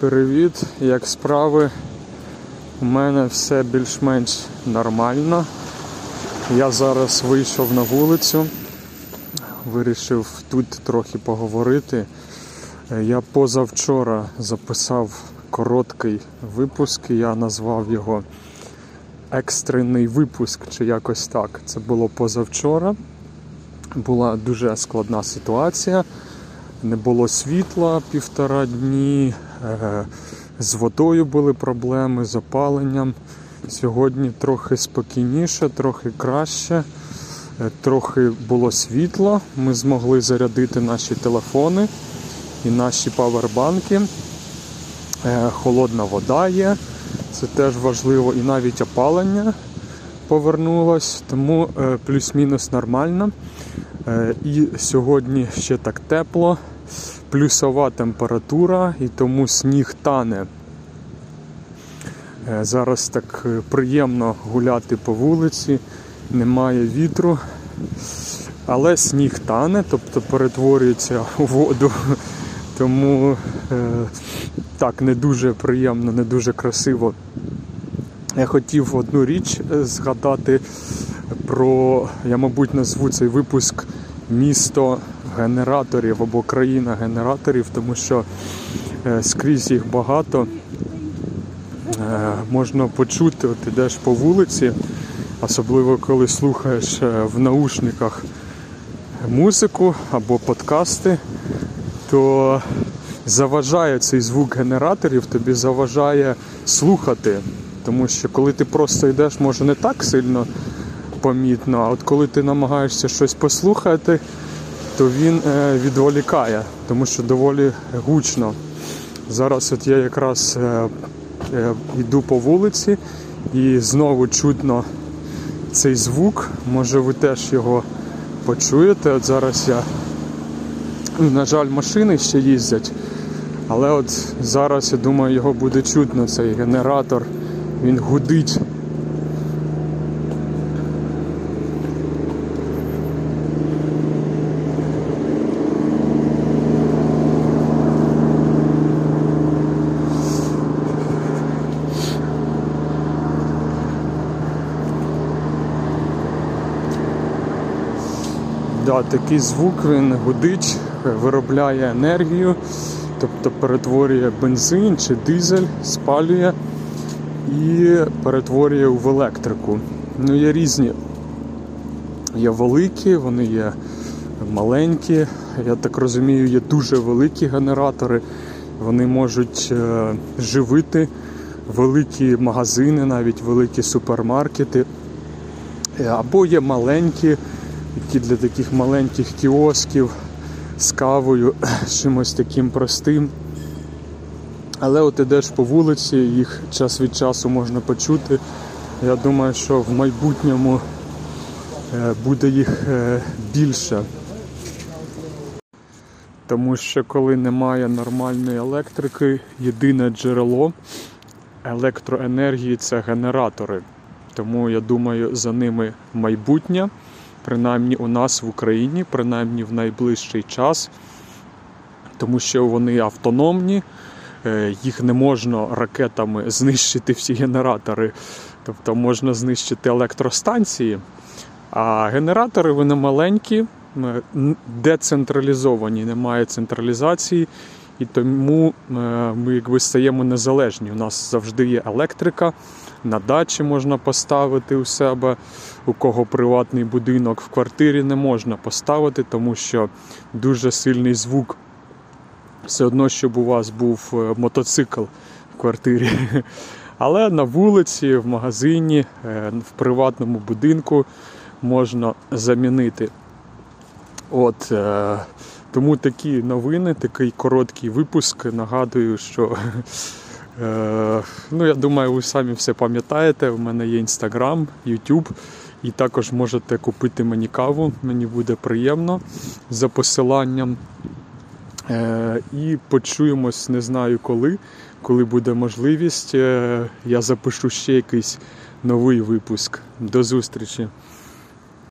Привіт, як справи? У мене все більш-менш нормально. Я зараз вийшов на вулицю, вирішив тут трохи поговорити. Я позавчора записав короткий випуск, я назвав його екстрений випуск, чи якось так. Це було позавчора, була дуже складна ситуація. Не було світла півтора дні, з водою були проблеми, з опаленням. Сьогодні трохи спокійніше, трохи краще, трохи було світло. Ми змогли зарядити наші телефони і наші павербанки. Холодна вода є, це теж важливо, і навіть опалення повернулось, тому плюс-мінус нормально. І сьогодні ще так тепло, плюсова температура, і тому сніг тане. Зараз так приємно гуляти по вулиці, немає вітру, але сніг тане, тобто перетворюється у воду, тому так не дуже приємно, не дуже красиво. Я хотів одну річ згадати про, я мабуть назву цей випуск «Місто генераторів» або «Країна генераторів», тому що скрізь їх багато. Можна почути, от ідеш по вулиці, особливо коли слухаєш в наушниках музику або подкасти, то заважає цей звук генераторів, тобі заважає слухати. Тому що коли ти просто йдеш, може не так сильно помітно, а от коли ти намагаєшся щось послухати, то він відволікає, тому що доволі гучно. Зараз от я якраз йду по вулиці і знову чутно цей звук, може ви теж його почуєте. От зараз я, на жаль, машини ще їздять, але от зараз, я думаю, його буде чутно, цей генератор, він гудить. Да, такий звук, він гудить, виробляє енергію, тобто перетворює бензин чи дизель, спалює і перетворює в електрику. Ну, є різні. Є великі, вони є маленькі. Я так розумію, є дуже великі генератори. Вони можуть живити великі магазини, навіть великі супермаркети. Або є маленькі, які для таких маленьких кіосків з кавою, чимось таким простим. Але от ідеш по вулиці, їх час від часу можна почути. Я думаю, що в майбутньому буде їх більше. Тому що коли немає нормальної електрики, єдине джерело електроенергії – це генератори. Тому, я думаю, за ними майбутнє, принаймні у нас в Україні, принаймні в найближчий час. Тому що вони автономні. Їх не можна ракетами знищити, всі генератори. Тобто можна знищити електростанції. А генератори, вони маленькі, децентралізовані, немає централізації. І тому ми якби стаємо незалежні. У нас завжди є електрика, на дачі можна поставити у себе, у кого приватний будинок, в квартирі не можна поставити, тому що дуже сильний звук. Все одно, щоб у вас був мотоцикл в квартирі. Але на вулиці, в магазині, в приватному будинку можна замінити. От, тому такі новини, такий короткий випуск. Нагадую, що я думаю, ви самі все пам'ятаєте. У мене є Instagram, YouTube. І також можете купити мені каву, мені буде приємно, за посиланням. І почуємось, не знаю коли буде можливість. Я запишу ще якийсь новий випуск. До зустрічі!